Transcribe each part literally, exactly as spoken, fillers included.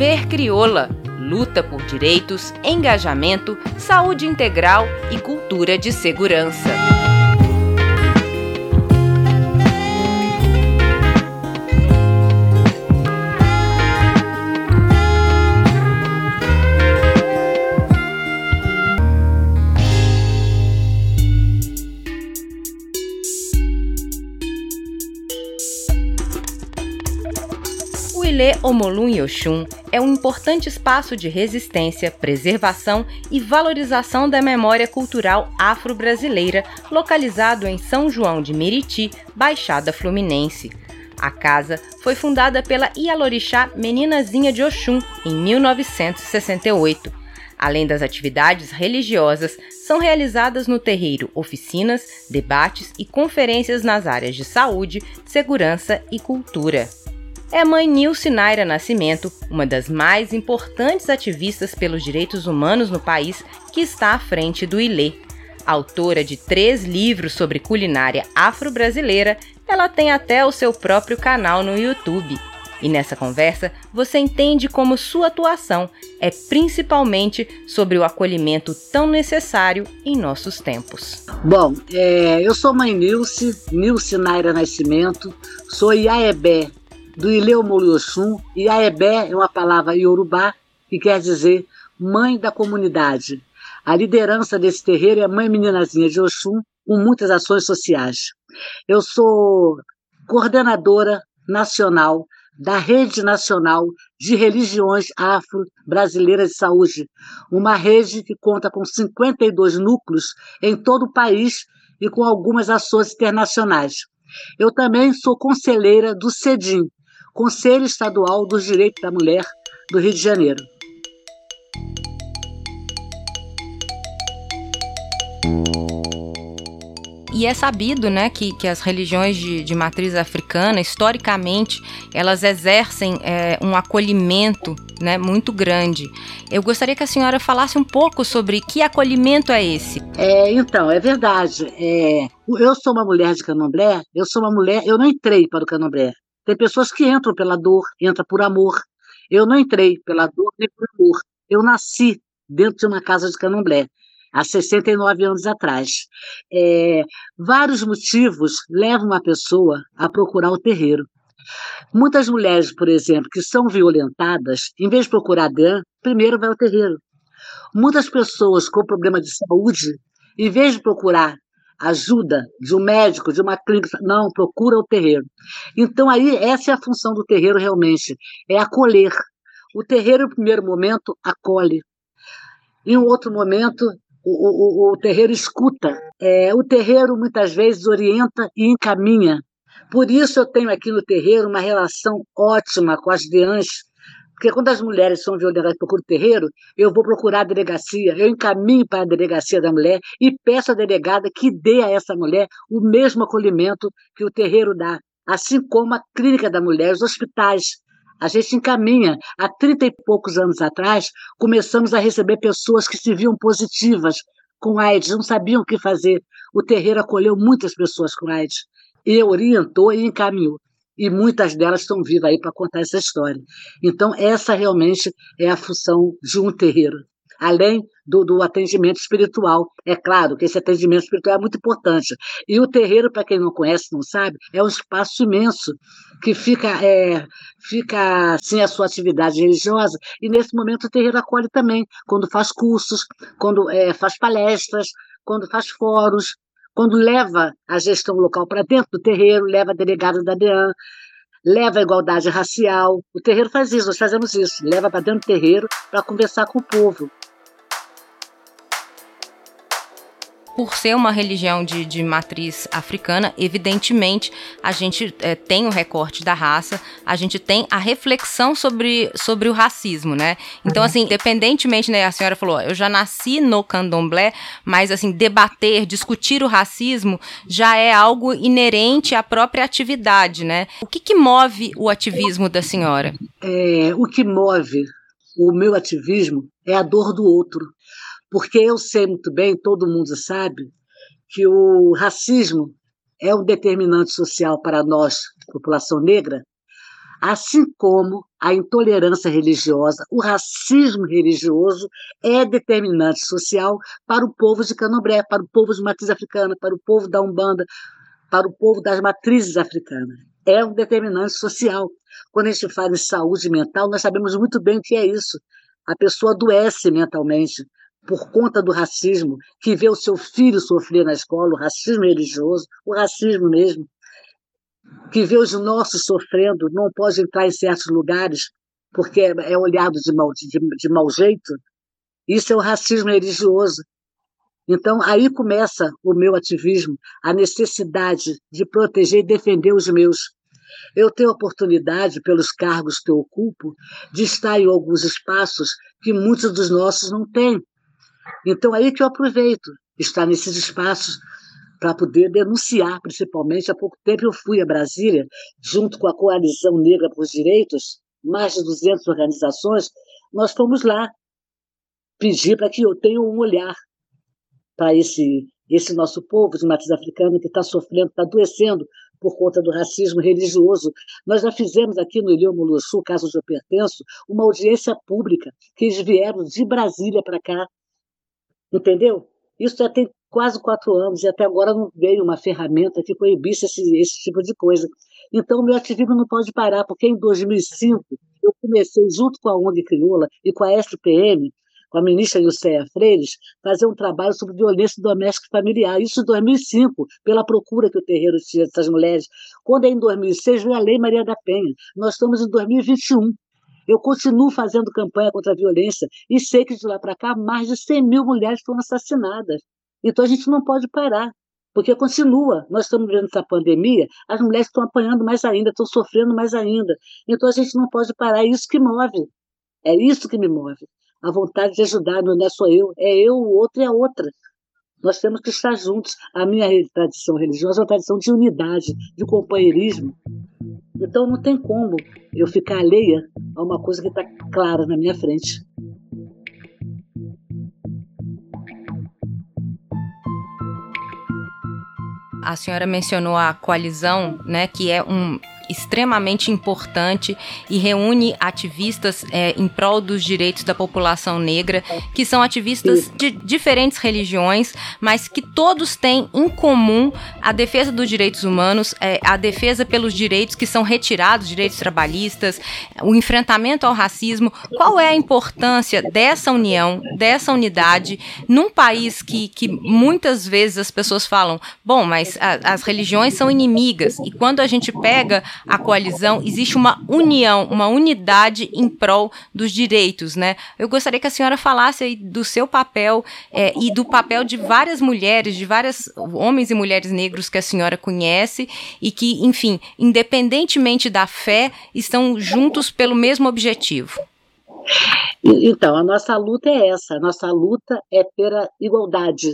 Viver Crioula, luta por direitos, engajamento, saúde integral e cultura de segurança. Ilê Omolu Oxum é um importante espaço de resistência, preservação e valorização da memória cultural afro-brasileira, localizado em São João de Meriti, Baixada Fluminense. A casa foi fundada pela Ialorixá Meninazinha de Oxum em mil novecentos e sessenta e oito. Além das atividades religiosas, são realizadas no terreiro oficinas, debates e conferências nas áreas de saúde, segurança e cultura. É mãe Nilce Naira Nascimento, uma das mais importantes ativistas pelos direitos humanos no país, que está à frente do Ilê. Autora de três livros sobre culinária afro-brasileira, ela tem até o seu próprio canal no YouTube. E nessa conversa, você entende como sua atuação é principalmente sobre o acolhimento tão necessário em nossos tempos. Bom, é, eu sou mãe Nilce, Nilce Naira Nascimento, sou Iaebé do Ilê Omolu Oxum. E Iaebé é uma palavra iorubá que quer dizer mãe da comunidade. A liderança desse terreiro é a mãe Meninazinha de Oxum, com muitas ações sociais. Eu sou coordenadora nacional da Rede Nacional de Religiões Afro-Brasileiras de Saúde, uma rede que conta com cinquenta e dois núcleos em todo o país e com algumas ações internacionais. Eu também sou conselheira do CEDIN, Conselho Estadual dos Direitos da Mulher do Rio de Janeiro. E é sabido, né, que, que as religiões de, de matriz africana, historicamente, elas exercem é, um acolhimento, né, muito grande. Eu gostaria que a senhora falasse um pouco sobre que acolhimento é esse. É, então, é verdade. É, eu sou uma mulher de candomblé, eu sou uma mulher, eu não entrei para o candomblé. Tem pessoas que entram pela dor, entram por amor. Eu não entrei pela dor nem por amor. Eu nasci dentro de uma casa de candomblé, há sessenta e nove anos atrás. É, vários motivos levam uma pessoa a procurar o terreiro. Muitas mulheres, por exemplo, que são violentadas, em vez de procurar D A M, primeiro vai ao terreiro. Muitas pessoas com problema de saúde, em vez de procurar ajuda de um médico, de uma clínica, não, procura o terreiro. Então, aí, essa é a função do terreiro realmente, é acolher. O terreiro, no primeiro momento, acolhe. Em um outro momento, O, o, o terreiro escuta, é, o terreiro muitas vezes orienta e encaminha. Por isso eu tenho aqui no terreiro uma relação ótima com as D E A Ms, porque quando as mulheres são violentadas e procuram o terreiro, eu vou procurar a delegacia, eu encaminho para a delegacia da mulher e peço à delegada que dê a essa mulher o mesmo acolhimento que o terreiro dá, assim como a clínica da mulher, os hospitais. A gente encaminha. Há trinta e poucos anos atrás, começamos a receber pessoas que se viam positivas com AIDS, não sabiam o que fazer. O terreiro acolheu muitas pessoas com AIDS e orientou e encaminhou. E muitas delas estão vivas aí para contar essa história. Então, essa realmente é a função de um terreiro. Além do, do atendimento espiritual. É claro que esse atendimento espiritual é muito importante. E o terreiro, para quem não conhece, não sabe, é um espaço imenso que fica, é, fica sem a sua atividade religiosa. E, nesse momento, o terreiro acolhe também, quando faz cursos, quando é, faz palestras, quando faz fóruns, quando leva a gestão local para dentro do terreiro, leva a delegada da D E A M, leva a igualdade racial. O terreiro faz isso, nós fazemos isso. Leva para dentro do terreiro para conversar com o povo. Por ser uma religião de, de matriz africana, evidentemente, a gente é, tem o recorte da raça, a gente tem a reflexão sobre, sobre o racismo, né? Então, assim, independentemente, né, a senhora falou, ó, eu já nasci no candomblé, mas, assim, debater, discutir o racismo já é algo inerente à própria atividade, né? O que, que move o ativismo da senhora? É, o que move o meu ativismo é a dor do outro. Porque eu sei muito bem, todo mundo sabe, que o racismo é um determinante social para nós, população negra, assim como a intolerância religiosa, o racismo religioso é determinante social para o povo de Candomblé, para o povo de matriz africana, para o povo da Umbanda, para o povo das matrizes africanas. É um determinante social. Quando a gente fala em saúde mental, nós sabemos muito bem o que é isso. A pessoa adoece mentalmente por conta do racismo, que vê o seu filho sofrer na escola, o racismo religioso, o racismo mesmo, que vê os nossos sofrendo, não pode entrar em certos lugares porque é olhado de mau, de, de mau jeito. Isso é o racismo religioso. Então, aí começa o meu ativismo, a necessidade de proteger e defender os meus. Eu tenho a oportunidade, pelos cargos que eu ocupo, de estar em alguns espaços que muitos dos nossos não têm. Então, aí que eu aproveito estar nesses espaços para poder denunciar, principalmente. Há pouco tempo eu fui a Brasília, junto com a Coalizão Negra por Direitos, mais de duzentas organizações, nós fomos lá pedir para que eu tenha um olhar para esse, esse nosso povo de matriz africana que está sofrendo, está adoecendo por conta do racismo religioso. Nós já fizemos aqui no Ilê Omolu Oxum, caso eu pertenço, uma audiência pública, que eles vieram de Brasília para cá, entendeu? Isso já tem quase quatro anos e até agora não veio uma ferramenta que proibisse esse, esse tipo de coisa. Então, o meu ativismo não pode parar, porque em dois mil e cinco eu comecei, junto com a ONG Crioula e com a S P M, com a ministra Nilcéa Freires, fazer um trabalho sobre violência doméstica e familiar. Isso em dois mil e cinco, pela procura que o terreiro tinha dessas mulheres. Quando é em dois mil e seis, veio a Lei Maria da Penha. Nós estamos em dois mil e vinte e um. Eu continuo fazendo campanha contra a violência e sei que de lá para cá mais de cem mil mulheres foram assassinadas. Então a gente não pode parar, porque continua. Nós estamos vivendo essa pandemia, as mulheres estão apanhando mais ainda, estão sofrendo mais ainda. Então a gente não pode parar, é isso que move. É isso que me move. A vontade de ajudar, não é só eu, é eu, o outro e a outra. Nós temos que estar juntos. A minha tradição religiosa é uma tradição de unidade, de companheirismo. Então não tem como eu ficar alheia a uma coisa que está clara na minha frente. A senhora mencionou a coalizão, né, que é um extremamente importante e reúne ativistas é, em prol dos direitos da população negra, que são ativistas de diferentes religiões, mas que todos têm em comum a defesa dos direitos humanos, é, a defesa pelos direitos que são retirados, direitos trabalhistas, o enfrentamento ao racismo. Qual é a importância dessa união, dessa unidade, num país que, que muitas vezes as pessoas falam, bom, mas a, as religiões são inimigas, e quando a gente pega a coalizão, existe uma união, uma unidade em prol dos direitos, né? Eu gostaria que a senhora falasse aí do seu papel é, e do papel de várias mulheres, de vários homens e mulheres negros que a senhora conhece e que, enfim, independentemente da fé, estão juntos pelo mesmo objetivo. Então, a nossa luta é essa, a nossa luta é pela igualdade.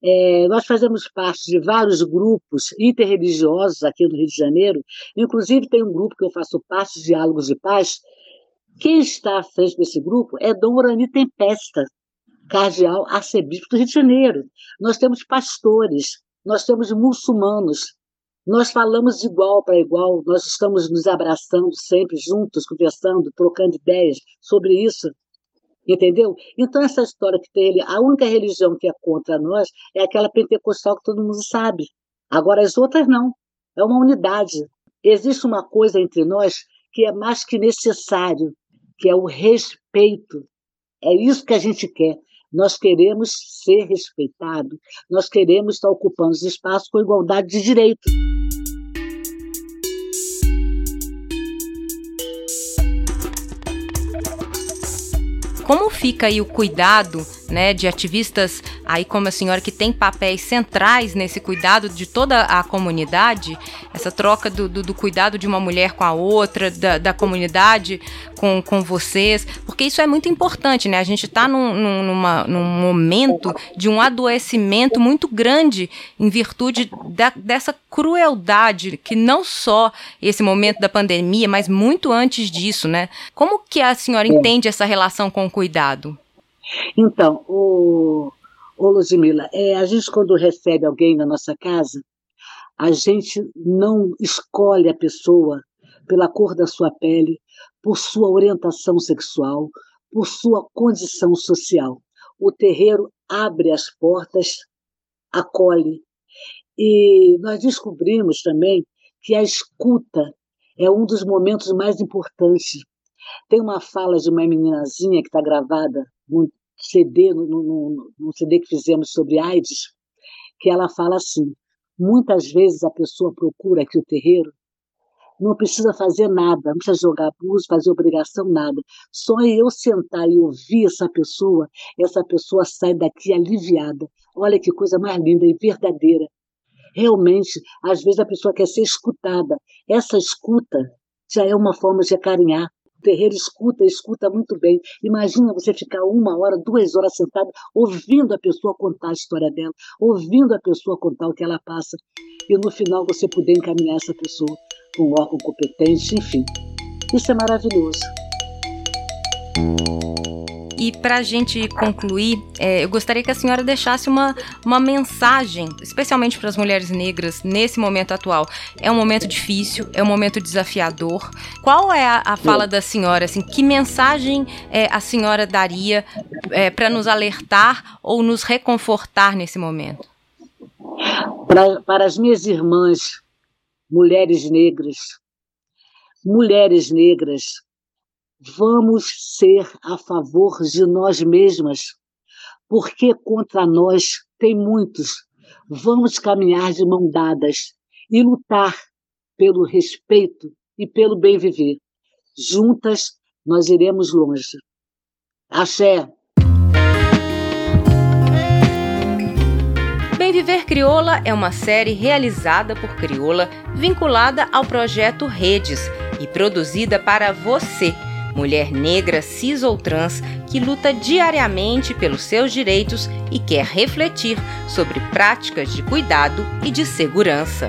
É, nós fazemos parte de vários grupos interreligiosos aqui no Rio de Janeiro, inclusive tem um grupo que eu faço parte, Diálogos de Paz. Quem está à frente desse grupo é Dom Orani Tempesta, cardeal arcebispo do Rio de Janeiro. Nós temos pastores, nós temos muçulmanos, nós falamos de igual para igual, nós estamos nos abraçando sempre juntos, conversando, trocando ideias sobre isso. Entendeu? Então, essa história que tem, a única religião que é contra nós é aquela pentecostal que todo mundo sabe. Agora, as outras não. É uma unidade. Existe uma coisa entre nós que é mais que necessário, que é o respeito. É isso que a gente quer. Nós queremos ser respeitados. Nós queremos estar ocupando os espaços com igualdade de direito. Como fica aí o cuidado, né, de ativistas, aí como a senhora, que tem papéis centrais nesse cuidado de toda a comunidade, essa troca do, do, do cuidado de uma mulher com a outra, da, da comunidade com, com vocês, porque isso é muito importante, né? A gente está num, num, num momento de um adoecimento muito grande em virtude da, dessa crueldade, que não só esse momento da pandemia, mas muito antes disso, né? Como que a senhora entende essa relação com o cuidado? Então, ô, ô Ludmila, é, a gente, quando recebe alguém na nossa casa, a gente não escolhe a pessoa pela cor da sua pele, por sua orientação sexual, por sua condição social. O terreiro abre as portas, acolhe. E nós descobrimos também que a escuta é um dos momentos mais importantes. Tem uma fala de uma meninazinha que está gravada num C D, num, num, num C D que fizemos sobre AIDS, que ela fala assim: muitas vezes a pessoa procura aqui o terreiro, não precisa fazer nada, não precisa jogar abuso, fazer obrigação, nada. Só eu sentar e ouvir essa pessoa, essa pessoa sai daqui aliviada. Olha que coisa mais linda e verdadeira. Realmente, às vezes a pessoa quer ser escutada. Essa escuta já é uma forma de acarinhar. O terreiro escuta, escuta muito bem. Imagina você ficar uma hora, duas horas sentada, ouvindo a pessoa contar a história dela, ouvindo a pessoa contar o que ela passa, e no final você poder encaminhar essa pessoa para um órgão competente, enfim. Isso é maravilhoso. E para a gente concluir, é, eu gostaria que a senhora deixasse uma, uma mensagem, especialmente para as mulheres negras nesse momento atual. É um momento difícil, é um momento desafiador. Qual é a, a fala da senhora? Assim, que mensagem é, a senhora daria é, para nos alertar ou nos reconfortar nesse momento? Para, para as minhas irmãs, mulheres negras, mulheres negras, vamos ser a favor de nós mesmas, porque contra nós tem muitos. Vamos caminhar de mãos dadas e lutar pelo respeito e pelo bem viver. Juntas nós iremos longe. Axé! Bem Viver Crioula é uma série realizada por Crioula, vinculada ao projeto Redes e produzida para você, mulher negra, cis ou trans, que luta diariamente pelos seus direitos e quer refletir sobre práticas de cuidado e de segurança.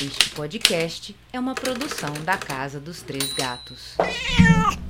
Este podcast é uma produção da Casa dos Três Gatos.